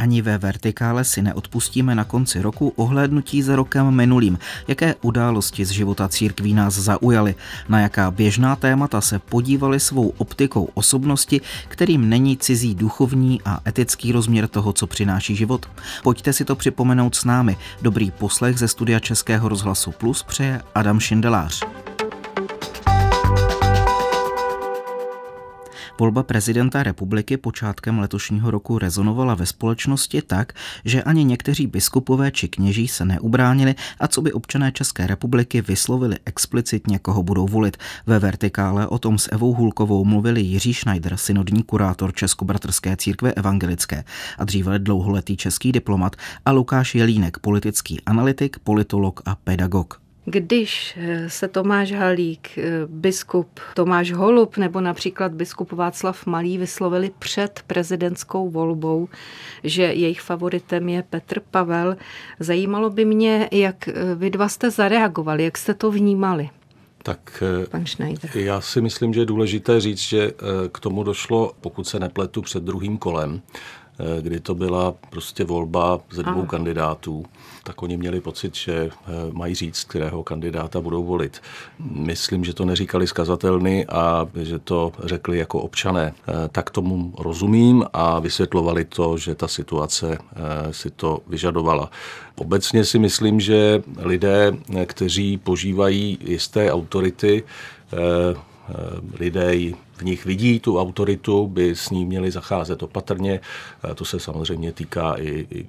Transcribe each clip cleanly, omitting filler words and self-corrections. Ani ve Vertikále si neodpustíme na konci roku ohlédnutí za rokem minulým, jaké události z života církví nás zaujaly, na jaká běžná témata se podívali svou optikou osobnosti, kterým není cizí duchovní a etický rozměr toho, co přináší život. Pojďte si to připomenout s námi. Dobrý poslech ze studia Českého rozhlasu Plus přeje Adam Šindelář. Volba prezidenta republiky počátkem letošního roku rezonovala ve společnosti tak, že ani někteří biskupové či kněží se neubránili a co by občané České republiky vyslovili explicitně, koho budou volit. Ve Vertikále o tom s Evou Hulkovou mluvili Jiří Schneider, synodní kurátor Českobratrské církve evangelické a dříve dlouholetý český diplomat, a Lukáš Jelínek, politický analytik, politolog a pedagog. Když se Tomáš Halík, biskup Tomáš Holub nebo například biskup Václav Malý vyslovili před prezidentskou volbou, že jejich favoritem je Petr Pavel, zajímalo by mě, jak vy dva jste zareagovali, jak jste to vnímali. Tak pan Schneider. Já si myslím, že je důležité říct, že k tomu došlo, pokud se nepletu, před druhým kolem, kdy to byla prostě volba ze dvou kandidátů, tak oni měli pocit, že mají říct, kterého kandidáta budou volit. Myslím, že to neříkali z kazatelny a že to řekli jako občané. Tak tomu rozumím a vysvětlovali to, že ta situace si to vyžadovala. Obecně si myslím, že lidé, kteří požívají jisté autority, lidé v nich vidí tu autoritu, by s ní měli zacházet opatrně. To se samozřejmě týká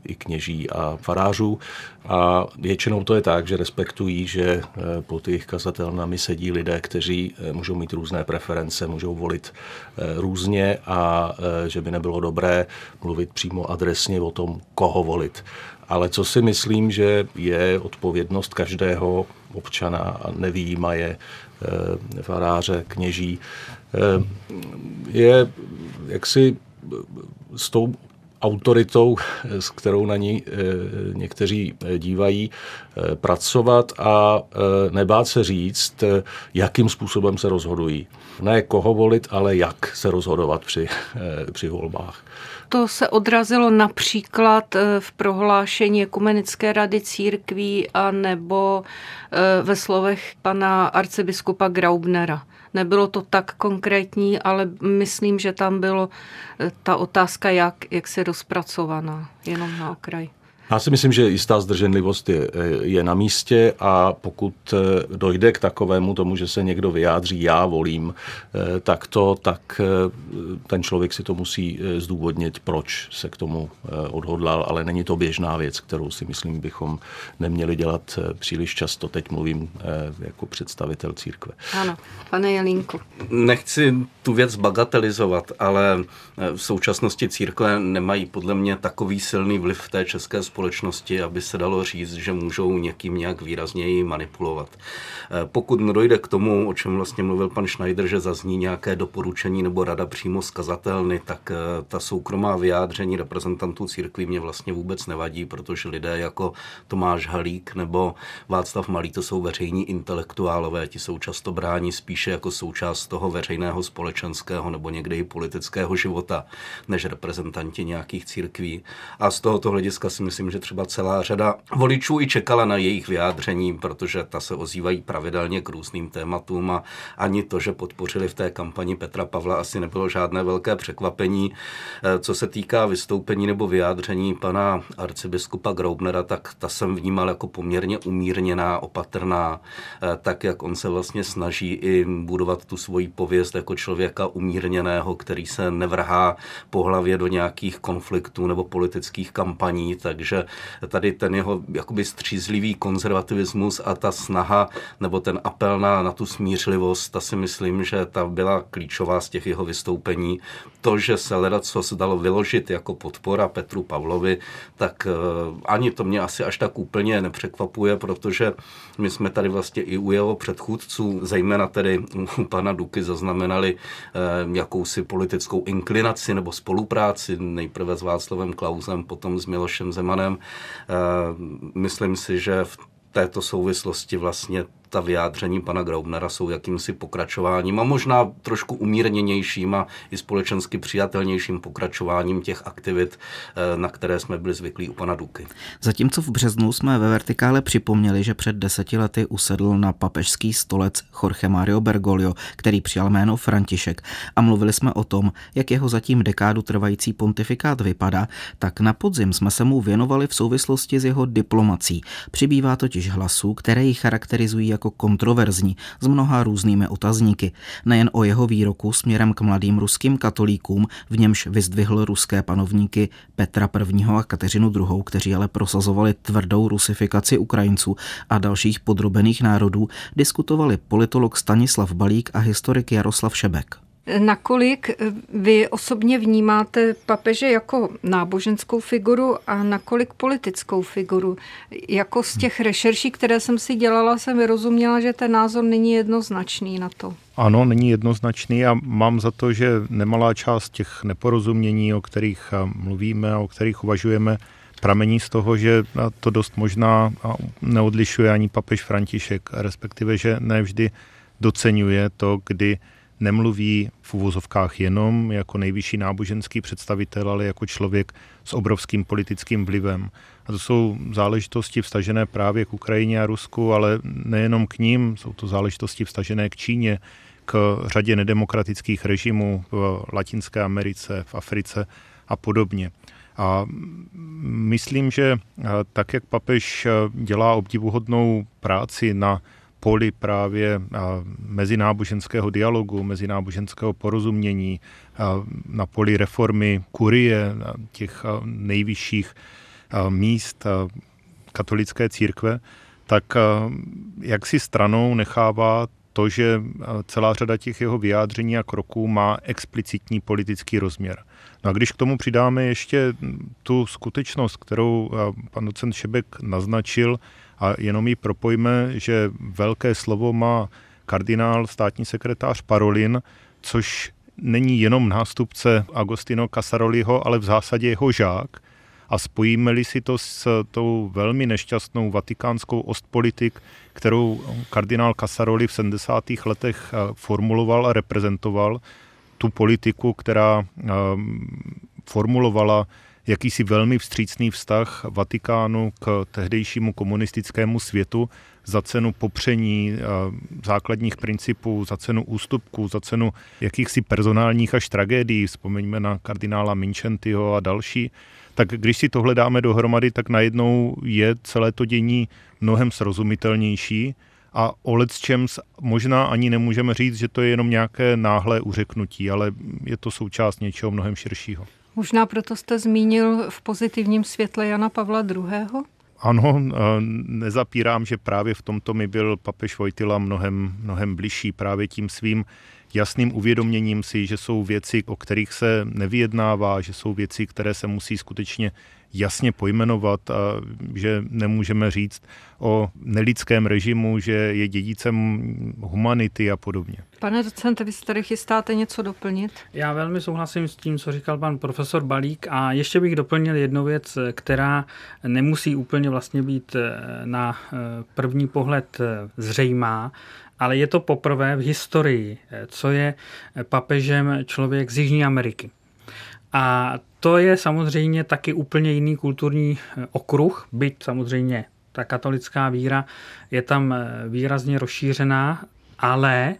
i kněží a farářů. A většinou to je tak, že respektují, že pod jejich kazatelnami sedí lidé, kteří můžou mít různé preference, můžou volit různě a že by nebylo dobré mluvit přímo adresně o tom, koho volit. Ale co si myslím, že je odpovědnost každého občana a nevyjímaje faráře, kněží, je jaksi s tou autoritou, s kterou na ní někteří dívají, pracovat a nebát se říct, jakým způsobem se rozhodují. Ne koho volit, ale jak se rozhodovat při volbách. To se odrazilo například v prohlášení Ekumenické rady církví a nebo ve slovech pana arcibiskupa Graubnera. Nebylo to tak konkrétní, ale myslím, že tam bylo ta otázka, jak se rozpracovaná, jenom na okraj. Já si myslím, že jistá zdrženlivost je na místě a pokud dojde k takovému tomu, že se někdo vyjádří, já volím, tak ten člověk si to musí zdůvodnit, proč se k tomu odhodlal, ale není to běžná věc, kterou si myslím, bychom neměli dělat příliš často. Teď mluvím jako představitel církve. Ano, pane Jelínku. Nechci tu věc bagatelizovat, ale v současnosti církve nemají podle mě takový silný vliv v té české společnosti, aby se dalo říct, že můžou někým nějak výrazněji manipulovat. Pokud nedojde k tomu, o čem vlastně mluvil pan Schneider, že zazní nějaké doporučení nebo rada přímo z kazatelny, tak ta soukromá vyjádření reprezentantů církví mě vlastně vůbec nevadí, protože lidé jako Tomáš Halík nebo Václav Malý, to jsou veřejní intelektuálové, ti jsou často bráni spíše jako součást toho veřejného společenského nebo někdy i politického života, než reprezentanti nějakých církví. A z tohoto hlediska si myslím, že třeba celá řada voličů i čekala na jejich vyjádření, protože ta se ozývají pravidelně k různým tématům a ani to, že podpořili v té kampani Petra Pavla, asi nebylo žádné velké překvapení. Co se týká vystoupení nebo vyjádření pana arcibiskupa Graubnera, tak ta jsem vnímal jako poměrně umírněná, opatrná, tak jak on se vlastně snaží i budovat tu svoji pověst jako člověka umírněného, který se nevrhá po hlavě do nějakých konfliktů nebo politických kampaní, takže tady ten jeho jakoby střízlivý konzervativismus a ta snaha nebo ten apel na tu smířlivost, ta si myslím, že ta byla klíčová z těch jeho vystoupení. To, že se ledaco se dalo vyložit jako podpora Petru Pavlovi, tak ani to mě asi až tak úplně nepřekvapuje, protože my jsme tady vlastně i u jeho předchůdců, zejména tedy u pana Duky, zaznamenali jakousi politickou inklinaci nebo spolupráci, nejprve s Václavem Klausem, potom s Milošem Zemanem. Myslím si, že v této souvislosti vlastně ta vyjádření pana Graubnera jsou jakýmsi pokračováním a možná trošku umírněnějším a i společensky přijatelnějším pokračováním těch aktivit, na které jsme byli zvyklí u pana Duky. Zatímco v březnu jsme ve Vertikále připomněli, že před 10 lety usedl na papežský stolec Jorge Mario Bergoglio, který přijal jméno František, a mluvili jsme o tom, jak jeho zatím dekádu trvající pontifikát vypadá, tak na podzim jsme se mu věnovali v souvislosti s jeho diplomací. Přibývá totiž hlasů, které ji charakterizují jako kontroverzní, s mnoha různými otazníky. Nejen o jeho výroku směrem k mladým ruským katolíkům, v němž vyzdvihl ruské panovníky Petra I. a Kateřinu II., kteří ale prosazovali tvrdou rusifikaci Ukrajinců a dalších podrobených národů, diskutovali politolog Stanislav Balík a historik Jaroslav Šebek. Nakolik vy osobně vnímáte papeže jako náboženskou figuru a nakolik politickou figuru? Jako z těch rešerší, které jsem si dělala, jsem vyrozuměla, že ten názor není jednoznačný na to. Ano, není jednoznačný a mám za to, že nemalá část těch neporozumění, o kterých mluvíme a o kterých uvažujeme, pramení z toho, že to dost možná neodlišuje ani papež František, respektive, že nevždy doceňuje to, kdy nemluví v uvozovkách jenom jako nejvyšší náboženský představitel, ale jako člověk s obrovským politickým vlivem. A to jsou záležitosti vztažené právě k Ukrajině a Rusku, ale nejenom k ním, jsou to záležitosti vztažené k Číně, k řadě nedemokratických režimů v Latinské Americe, v Africe a podobně. A myslím, že tak, jak papež dělá obdivuhodnou práci na poli právě mezináboženského dialogu, mezináboženského porozumění, na poli reformy kurie, těch nejvyšších míst katolické církve, tak jak si stranou nechává to, že celá řada těch jeho vyjádření a kroků má explicitní politický rozměr. No a když k tomu přidáme ještě tu skutečnost, kterou pan docent Šebek naznačil, a jenom ji propojíme, že velké slovo má kardinál, státní sekretář Parolin, což není jenom nástupce Agostino Casaroliho, ale v zásadě jeho žák. A spojíme-li si to s tou velmi nešťastnou vatikánskou ostpolitik, kterou kardinál Casaroli v 70. letech formuloval a reprezentoval, tu politiku, která formulovala jakýsi velmi vstřícný vztah Vatikánu k tehdejšímu komunistickému světu za cenu popření základních principů, za cenu ústupků, za cenu jakýchsi personálních až tragédií, vzpomeňme na kardinála Minchentyho a další, tak když si tohle dáme dohromady, tak najednou je celé to dění mnohem srozumitelnější a o lecčems možná ani nemůžeme říct, že to je jenom nějaké náhlé uřeknutí, ale je to součást něčeho mnohem širšího. Možná proto jste zmínil v pozitivním světle Jana Pavla II. Ano, nezapírám, že právě v tomto mi byl papež Vojtila mnohem bližší právě tím svým jasným uvědoměním si, že jsou věci, o kterých se nevyjednává, že jsou věci, které se musí skutečně jasně pojmenovat a že nemůžeme říct o nelidském režimu, že je dědicem humanity a podobně. Pane docente, vy se tady chystáte něco doplnit? Já velmi souhlasím s tím, co říkal pan profesor Balík a ještě bych doplnil jednu věc, která nemusí úplně vlastně být na první pohled zřejmá, ale je to poprvé v historii, co je papežem člověk z Jižní Ameriky. A to je samozřejmě taky úplně jiný kulturní okruh, byť samozřejmě ta katolická víra je tam výrazně rozšířená, ale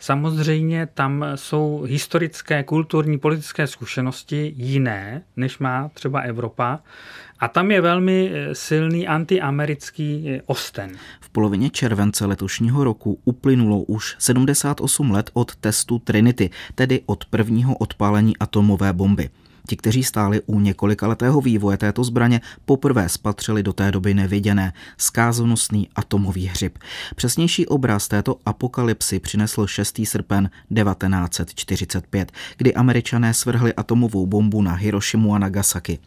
samozřejmě tam jsou historické, kulturní, politické zkušenosti jiné, než má třeba Evropa. A tam je velmi silný antiamerický osten. V polovině července letošního roku uplynulo už 78 let od testu Trinity, tedy od prvního odpálení atomové bomby. Ti, kteří stáli u několikaletého vývoje této zbraně, poprvé spatřili do té doby neviděné, skázonostný atomový hřib. Přesnější obraz této apokalypsy přinesl 6. srpen 1945, kdy Američané svrhli atomovou bombu na Hirošimu a Nagasaki.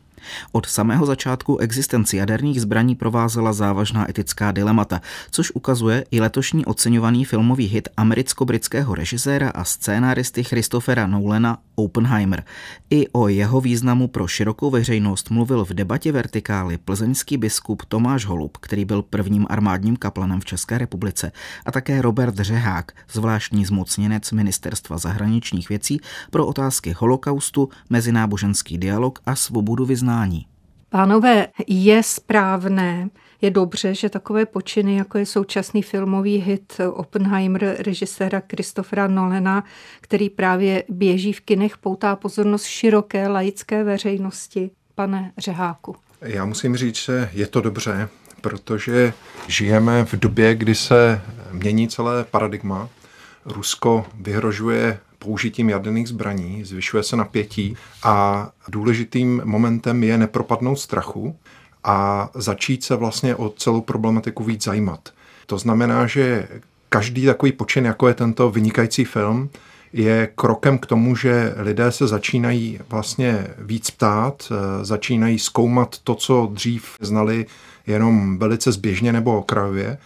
Od samého začátku existenci jaderných zbraní provázela závažná etická dilemata, což ukazuje i letošní oceňovaný filmový hit americko-britského režiséra a scénáristy Christophera Nolana Oppenheimer. I o jeho významu pro širokou veřejnost mluvil v debatě Vertikály plzeňský biskup Tomáš Holub, který byl prvním armádním kaplanem v České republice, a také Robert Řehák, zvláštní zmocněnec Ministerstva zahraničních věcí pro otázky holokaustu, mezináboženský dialog a svobodu vyznání. Pánové, je správné, je dobře, že takové počiny, jako je současný filmový hit Oppenheimer režiséra Christophera Nolana, který právě běží v kinech, poutá pozornost široké laické veřejnosti. Pane Řeháku. Já musím říct, že je to dobře, protože žijeme v době, kdy se mění celé paradigma. Rusko vyhrožuje použitím jaderných zbraní, zvyšuje se napětí a důležitým momentem je nepropadnout strachu a začít se vlastně o celou problematiku víc zajímat. To znamená, že každý takový počin, jako je tento vynikající film, je krokem k tomu, že lidé se začínají vlastně víc ptát, začínají zkoumat to, co dřív znali jenom velice zběžně nebo okrajově.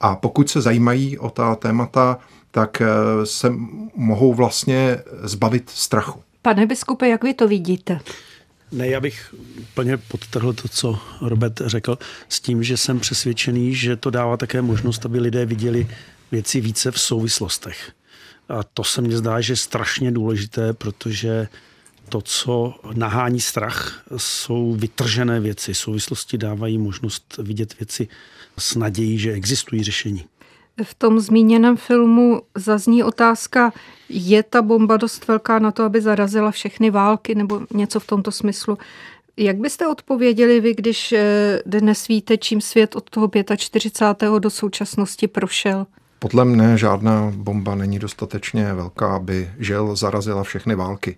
A pokud se zajímají o ta témata, tak se mohou vlastně zbavit strachu. Pane biskupe, jak vy to vidíte? Ne, já bych úplně podtrhl to, co Robert řekl, s tím, že jsem přesvědčený, že to dává také možnost, aby lidé viděli věci více v souvislostech. A to se mně zdá, že je strašně důležité, protože to, co nahání strach, jsou vytržené věci. Souvislosti dávají možnost vidět věci s nadějí, že existují řešení. V tom zmíněném filmu zazní otázka, je ta bomba dost velká na to, aby zarazila všechny války nebo něco v tomto smyslu. Jak byste odpověděli vy, když dnes víte, čím svět od toho 45. do současnosti prošel? Podle mne žádná bomba není dostatečně velká, aby žel zarazila všechny války.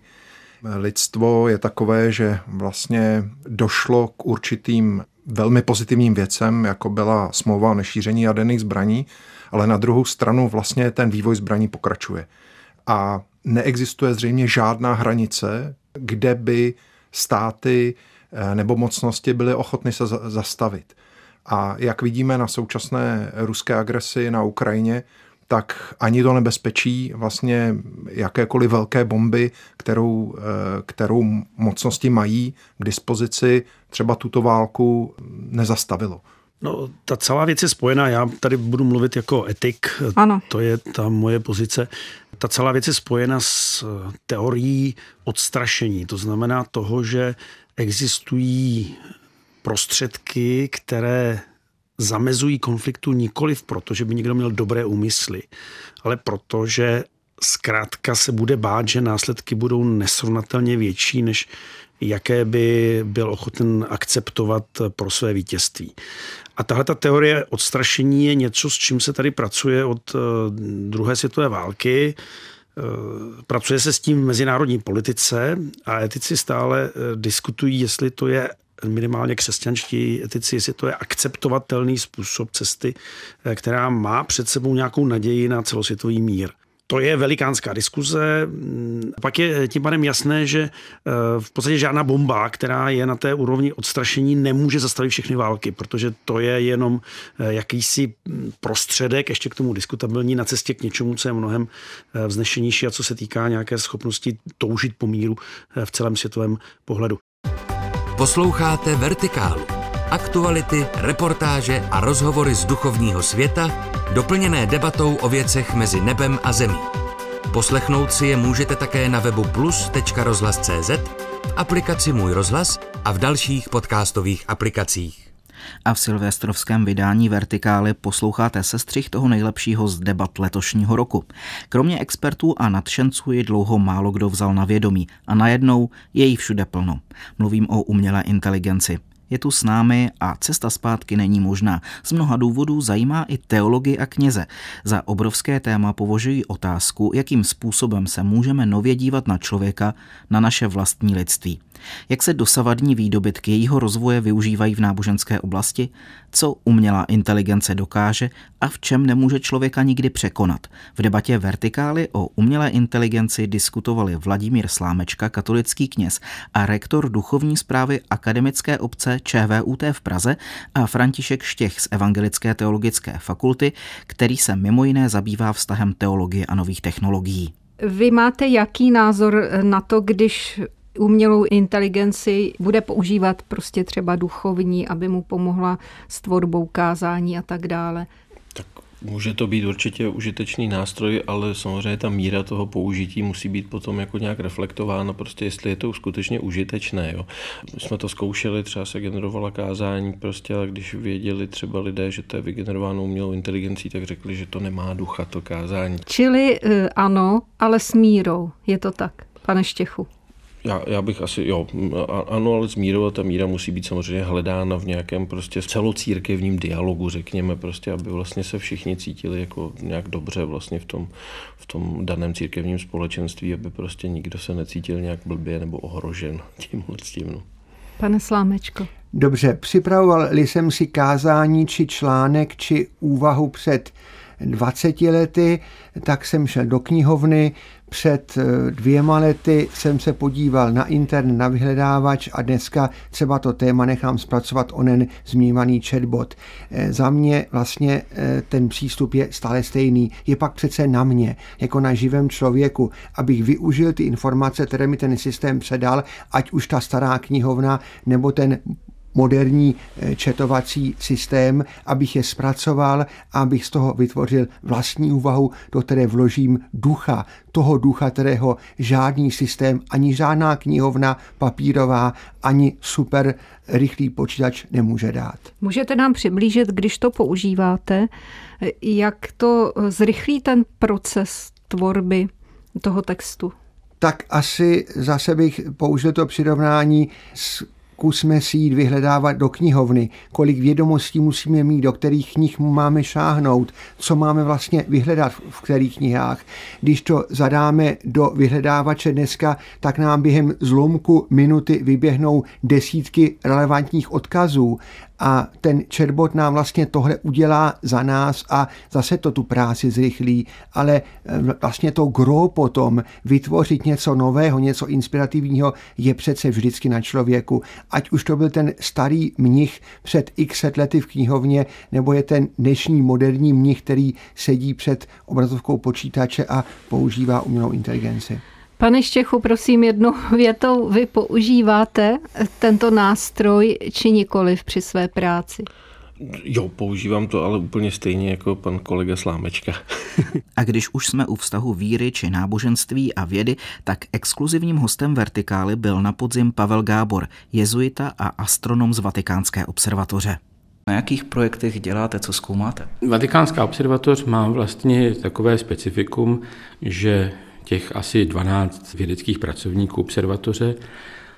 Lidstvo je takové, že vlastně došlo k určitým velmi pozitivním věcem, jako byla smlouva o nešíření jaderných zbraní, ale na druhou stranu vlastně ten vývoj zbraní pokračuje. A neexistuje zřejmě žádná hranice, kde by státy nebo mocnosti byly ochotny se zastavit. A jak vidíme na současné ruské agresi na Ukrajině, tak ani to nebezpečí vlastně jakékoliv velké bomby, kterou mocnosti mají k dispozici, třeba tuto válku nezastavilo. No, ta celá věc je spojená, já tady budu mluvit jako etik, ano. To je ta moje pozice. Ta celá věc je spojena s teorií odstrašení, to znamená toho, že existují prostředky, které zamezují konfliktu nikoliv proto, že by někdo měl dobré úmysly, ale proto, že zkrátka se bude bát, že následky budou nesrovnatelně větší, než jaké by byl ochoten akceptovat pro své vítězství. A tahle ta teorie odstrašení je něco, s čím se tady pracuje od druhé světové války. Pracuje se s tím v mezinárodní politice a etici stále diskutují, jestli to je minimálně křesťanští etici, jestli to je akceptovatelný způsob cesty, která má před sebou nějakou naději na celosvětový mír. To je velikánská diskuze. Pak je tím pádem jasné, že v podstatě žádná bomba, která je na té úrovni odstrašení, nemůže zastavit všechny války, protože to je jenom jakýsi prostředek, ještě k tomu diskutabilní, na cestě k něčemu, co je mnohem vznešenější a co se týká nějaké schopnosti toužit po míru v celém světovém pohledu. Posloucháte Vertikálu. Aktuality, reportáže a rozhovory z duchovního světa, doplněné debatou o věcech mezi nebem a zemí. Poslechnout si je můžete také na webu plus.rozhlas.cz, v aplikaci Můj rozhlas a v dalších podcastových aplikacích. A v silvestrovském vydání Vertikály posloucháte sestřih toho nejlepšího z debat letošního roku. Kromě expertů a nadšenců ji dlouho málo kdo vzal na vědomí a najednou je jí všude plno. Mluvím o umělé inteligenci. Je tu s námi a cesta zpátky není možná. Z mnoha důvodů zajímá i teology a kněze. Za obrovské téma považují otázku, jakým způsobem se můžeme nově dívat na člověka, na naše vlastní lidství. Jak se dosavadní výdobytky jejího rozvoje využívají v náboženské oblasti? Co umělá inteligence dokáže a v čem nemůže člověka nikdy překonat? V debatě Vertikály o umělé inteligenci diskutovali Vladimír Slámečka, katolický kněz a rektor duchovní správy akademické obce ČVUT v Praze, a František Štěch z Evangelické teologické fakulty, který se mimo jiné zabývá vztahem teologie a nových technologií. Vy máte jaký názor na to, když umělou inteligenci bude používat prostě třeba duchovní, aby mu pomohla s tvorbou kázání a tak dále? Tak může to být určitě užitečný nástroj, ale samozřejmě ta míra toho použití musí být potom jako nějak reflektována, prostě jestli je to skutečně užitečné. Jo. My jsme to zkoušeli, třeba se generovala kázání, prostě, ale když věděli třeba lidé, že to je vygenerováno umělou inteligencí, tak řekli, že to nemá ducha, to kázání. Čili ano, ale s mírou, je to tak, pane Štěchu? Já bych asi, ano, ale s mírou, a ta míra musí být samozřejmě hledána v nějakém prostě celocírkevním dialogu, řekněme prostě, aby vlastně se všichni cítili jako nějak dobře vlastně v tom daném církevním společenství, aby prostě nikdo se necítil nějak blbě nebo ohrožen tím. No. Pane Slámečko. Dobře, připravoval-li jsem si kázání či článek či úvahu před 20 lety, tak jsem šel do knihovny. Před 2 lety jsem se podíval na internet, na vyhledávač a dneska třeba to téma nechám zpracovat onen zmíněný chatbot. Za mě vlastně ten přístup je stále stejný. Je pak přece na mě, jako na živém člověku, abych využil ty informace, které mi ten systém předal, ať už ta stará knihovna nebo ten moderní četovací systém, abych je zpracoval a abych z toho vytvořil vlastní úvahu, do které vložím ducha, toho ducha, kterého žádný systém, ani žádná knihovna papírová, ani super rychlý počítač nemůže dát. Můžete nám přiblížit, když to používáte, jak to zrychlí ten proces tvorby toho textu? Tak asi zase bych použil to přirovnání s Zkusme si jít vyhledávat do knihovny, kolik vědomostí musíme mít, do kterých knih máme šáhnout, co máme vlastně vyhledat v kterých knihách. Když to zadáme do vyhledávače dneska, tak nám během zlomku minuty vyběhnou desítky relevantních odkazů a ten chatbot nám vlastně tohle udělá za nás a zase to tu práci zrychlí, ale vlastně to gro potom vytvořit něco nového, něco inspirativního je přece vždycky na člověku. Ať už to byl ten starý mnich před x lety v knihovně, nebo je ten dnešní moderní mnich, který sedí před obrazovkou počítače a používá umělou inteligenci. Pane Štěchu, prosím jednou větou, vy používáte tento nástroj či nikoliv při své práci? Jo, používám to, ale úplně stejně jako pan kolega Slámečka. A když už jsme u vztahu víry či náboženství a vědy, tak exkluzivním hostem Vertikály byl na podzim Pavel Gábor, jezuita a astronom z Vatikánské observatoře. Na jakých projektech děláte, co zkoumáte? Vatikánská observatoř má vlastně takové specifikum, že těch asi 12 vědeckých pracovníků observatoře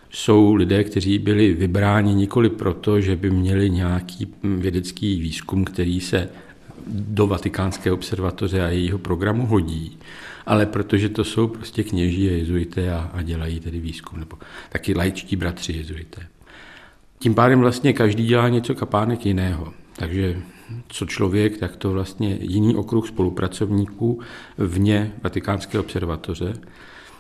jsou lidé, kteří byli vybráni nikoli proto, že by měli nějaký vědecký výzkum, který se do Vatikánské observatoře a jejího programu hodí, ale protože to jsou prostě kněží a jezuité a dělají tedy výzkum, nebo taky laičtí bratři jezuité. Tím pádem vlastně každý dělá něco kapánek jiného, takže co člověk, tak to vlastně jiný okruh spolupracovníků vně Vatikánské observatoře.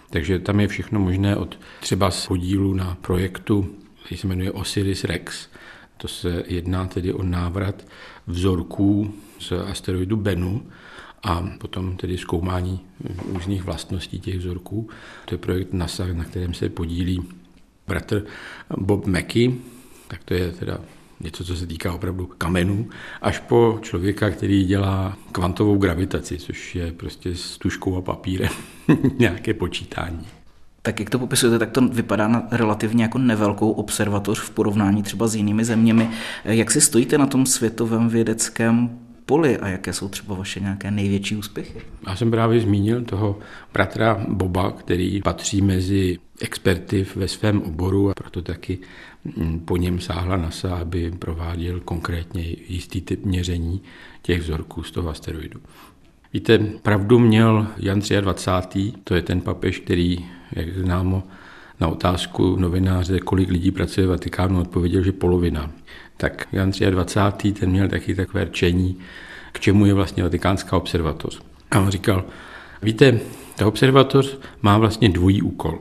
Takže tam je všechno možné od třeba z podílu na projektu, který se jmenuje Osiris Rex. To se jedná tedy o návrat vzorků z asteroidu Bennu a potom tedy zkoumání různých vlastností těch vzorků. To je projekt NASA, na kterém se podílí bratr Bob Mackey, tak to je teda něco, co se týká opravdu kamenů, až po člověka, který dělá kvantovou gravitaci, což je prostě s tužkou a papírem nějaké počítání. Tak jak to popisujete, tak to vypadá na relativně jako nevelkou observatoř v porovnání třeba s jinými zeměmi. Jak si stojíte na tom světovém vědeckém poli a jaké jsou třeba vaše nějaké největší úspěchy? Já jsem právě zmínil toho bratra Boba, který patří mezi experty ve svém oboru a proto taky po něm sáhla NASA, aby prováděl konkrétně jistý typ měření těch vzorků z toho asteroidu. Víte, pravdu měl Jan XXIII., to je ten papež, který, jak známo, na otázku novináře, kolik lidí pracuje v Vatikánu, odpověděl, že polovina. Tak Jan XXIII. Ten měl taky takové rčení, k čemu je vlastně Vatikánská observatoř. A on říkal, víte, ta observatoř má vlastně dvojí úkol.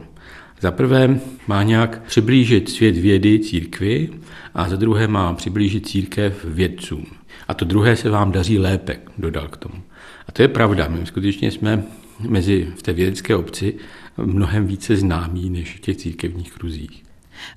Za prvé má nějak přiblížit svět vědy církvi a za druhé má přiblížit církev vědcům. A to druhé se vám daří lépe, dodal k tomu. A to je pravda, my skutečně jsme v té vědecké obci mnohem více známý než v těch církevních kruzích.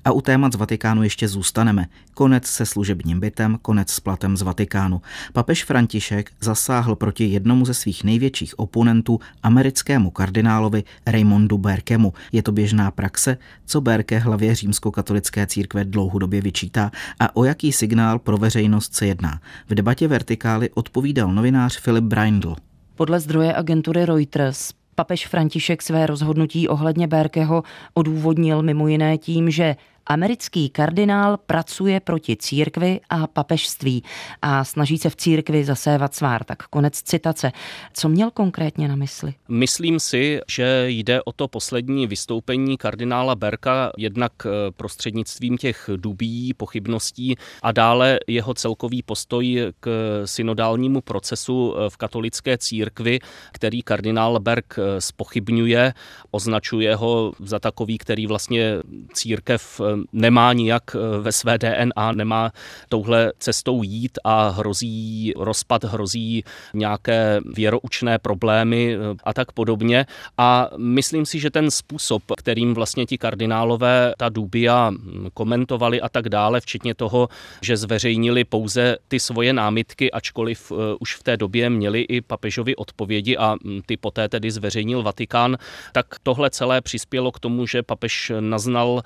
A u témat z Vatikánu ještě zůstaneme. Konec se služebním bytem, konec s platem z Vatikánu. Papež František zasáhl proti jednomu ze svých největších oponentů, americkému kardinálovi Raymondu Berkemu. Je to běžná praxe, co Berke hlavě římskokatolické církve dlouhodobě vyčítá a o jaký signál pro veřejnost se jedná. V debatě Vertikály odpovídal novinář Filip Braindl. Podle zdroje agentury Reuters papež František své rozhodnutí ohledně Berkeho odůvodnil mimo jiné tím, že americký kardinál pracuje proti církvi a papežství a snaží se v církvi zasévat svár. Tak konec citace. Co měl konkrétně na mysli? Myslím si, že jde o to poslední vystoupení kardinála Berka, jednak prostřednictvím těch dubí, pochybností a dále jeho celkový postoj k synodálnímu procesu v katolické církvi, který kardinál Berk zpochybňuje, označuje ho za takový, který vlastně církev nemá nijak ve své DNA, nemá touhle cestou jít a hrozí rozpad, hrozí nějaké věroučné problémy a tak podobně. A myslím si, že ten způsob, kterým vlastně ti kardinálové ta dubia komentovali a tak dále, včetně toho, že zveřejnili pouze ty svoje námitky, ačkoliv už v té době měli i papežovi odpovědi a ty poté tedy zveřejnil Vatikán, tak tohle celé přispělo k tomu, že papež naznal,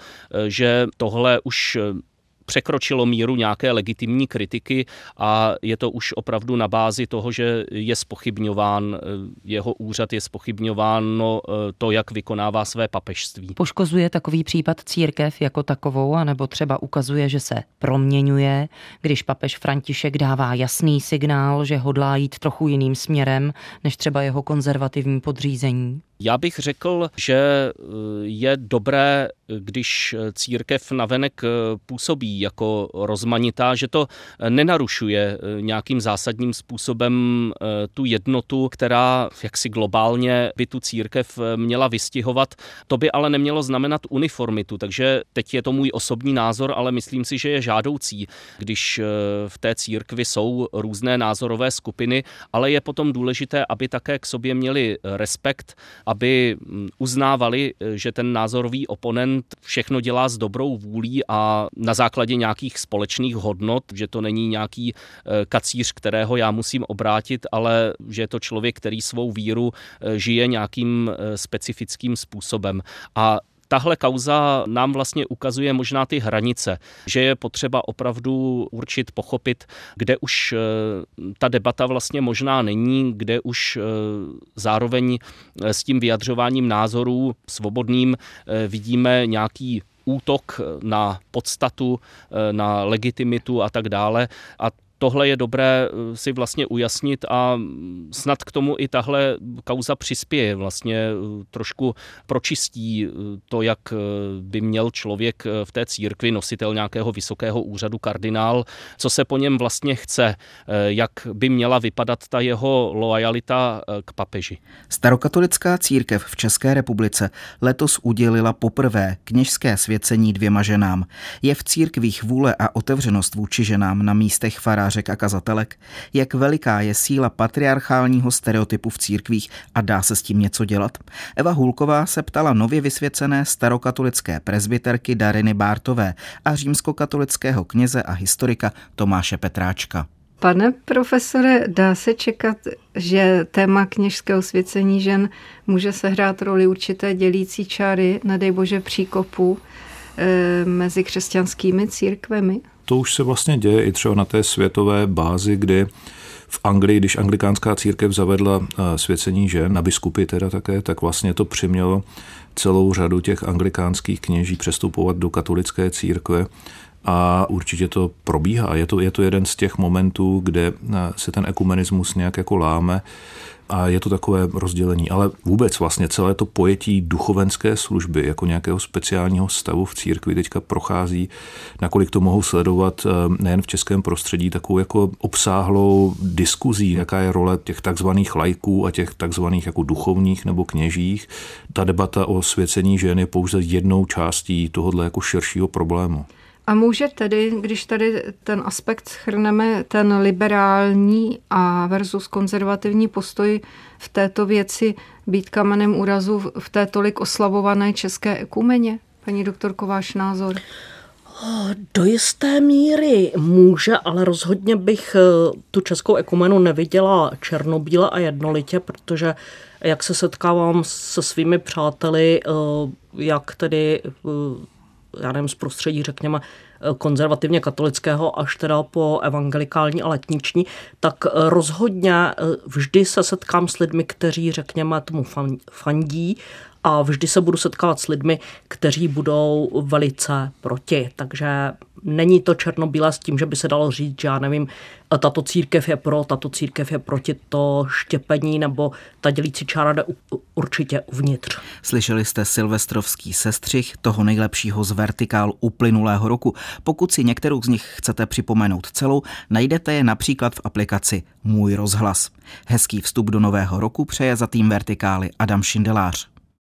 že tohle už překročilo míru nějaké legitimní kritiky a je to už opravdu na bázi toho, že je zpochybňován jeho úřad, je zpochybňováno to, jak vykonává své papežství. Poškozuje takový případ církev jako takovou, anebo třeba ukazuje, že se proměňuje, když papež František dává jasný signál, že hodlá jít trochu jiným směrem, než třeba jeho konzervativní podřízení? Já bych řekl, že je dobré, když církev navenek působí jako rozmanitá, že to nenarušuje nějakým zásadním způsobem tu jednotu, která jaksi globálně by tu církev měla vystihovat. To by ale nemělo znamenat uniformitu, takže teď je to můj osobní názor, ale myslím si, že je žádoucí, když v té církvi jsou různé názorové skupiny, ale je potom důležité, aby také k sobě měli respekt, aby uznávali, že ten názorový oponent všechno dělá s dobrou vůlí a na základě nějakých společných hodnot, že to není nějaký kacíř, kterého já musím obrátit, ale že je to člověk, který svou víru žije nějakým specifickým způsobem. A tahle kauza nám vlastně ukazuje možná ty hranice, že je potřeba opravdu určit, pochopit, kde už ta debata vlastně možná není, kde už zároveň s tím vyjadřováním názorů svobodným vidíme nějaký útok na podstatu, na legitimitu a tak dále. A tohle je dobré si vlastně ujasnit a snad k tomu i tahle kauza přispěje, vlastně trošku pročistí to, jak by měl člověk v té církvi, nositel nějakého vysokého úřadu, kardinál, co se po něm vlastně chce, jak by měla vypadat ta jeho loajalita k papeži. Starokatolická církev v České republice letos udělila poprvé kněžské svěcení 2 ženám. Je v církvích vůle a otevřenost vůči ženám na místech farářů a kazatelek, jak veliká je síla patriarchálního stereotypu v církvích a dá se s tím něco dělat? Eva Hulková se ptala nově vysvěcené starokatolické presbyterky Dariny Bártové a římskokatolického kněze a historika Tomáše Petráčka. Pane profesore, dá se čekat, že téma kněžského svěcení žen může sehrát roli určité dělící čáry, nedej bože příkopu, mezi křesťanskými církvemi? To už se vlastně děje i třeba na té světové bázi, kdy v Anglii, když anglikánská církev zavedla svěcení žen, na biskupy teda také, tak vlastně to přimělo celou řadu těch anglikánských kněží přestupovat do katolické církve a určitě to probíhá. Je to jeden z těch momentů, kde se ten ekumenismus nějak jako láme a je to takové rozdělení. Ale vůbec vlastně celé to pojetí duchovenské služby jako nějakého speciálního stavu v církvi teďka prochází, nakolik to mohou sledovat nejen v českém prostředí, takovou jako obsáhlou diskuzí, jaká je role těch takzvaných laiků a těch takzvaných jako duchovních nebo kněžích. Ta debata o svěcení žen je pouze jednou částí tohohle jako širšího problému. A může tedy, když tady ten aspekt shrneme, ten liberální a versus konzervativní postoj v této věci být kamenem úrazu v té tolik oslavované české ekumeně? Paní doktorko, váš názor? Do jisté míry může, ale rozhodně bych tu českou ekumenu neviděla černobíle a jednolitě, protože jak se setkávám se svými přáteli, jak tedy, já nevím, z prostředí, řekněme, konzervativně katolického až teda po evangelikální a letniční, tak rozhodně vždy se setkám s lidmi, kteří, řekněme, tomu fandí, a vždy se budu setkávat s lidmi, kteří budou velice proti. Takže není to černobílé s tím, že by se dalo říct, že já nevím, tato církev je pro, tato církev je proti, to štěpení nebo ta dělící čára jde určitě uvnitř. Slyšeli jste silvestrovský sestřih toho nejlepšího z vertikál uplynulého roku. Pokud si některou z nich chcete připomenout celou, najdete je například v aplikaci Můj rozhlas. Hezký vstup do nového roku přeje za tým Vertikály Adam Šindelář.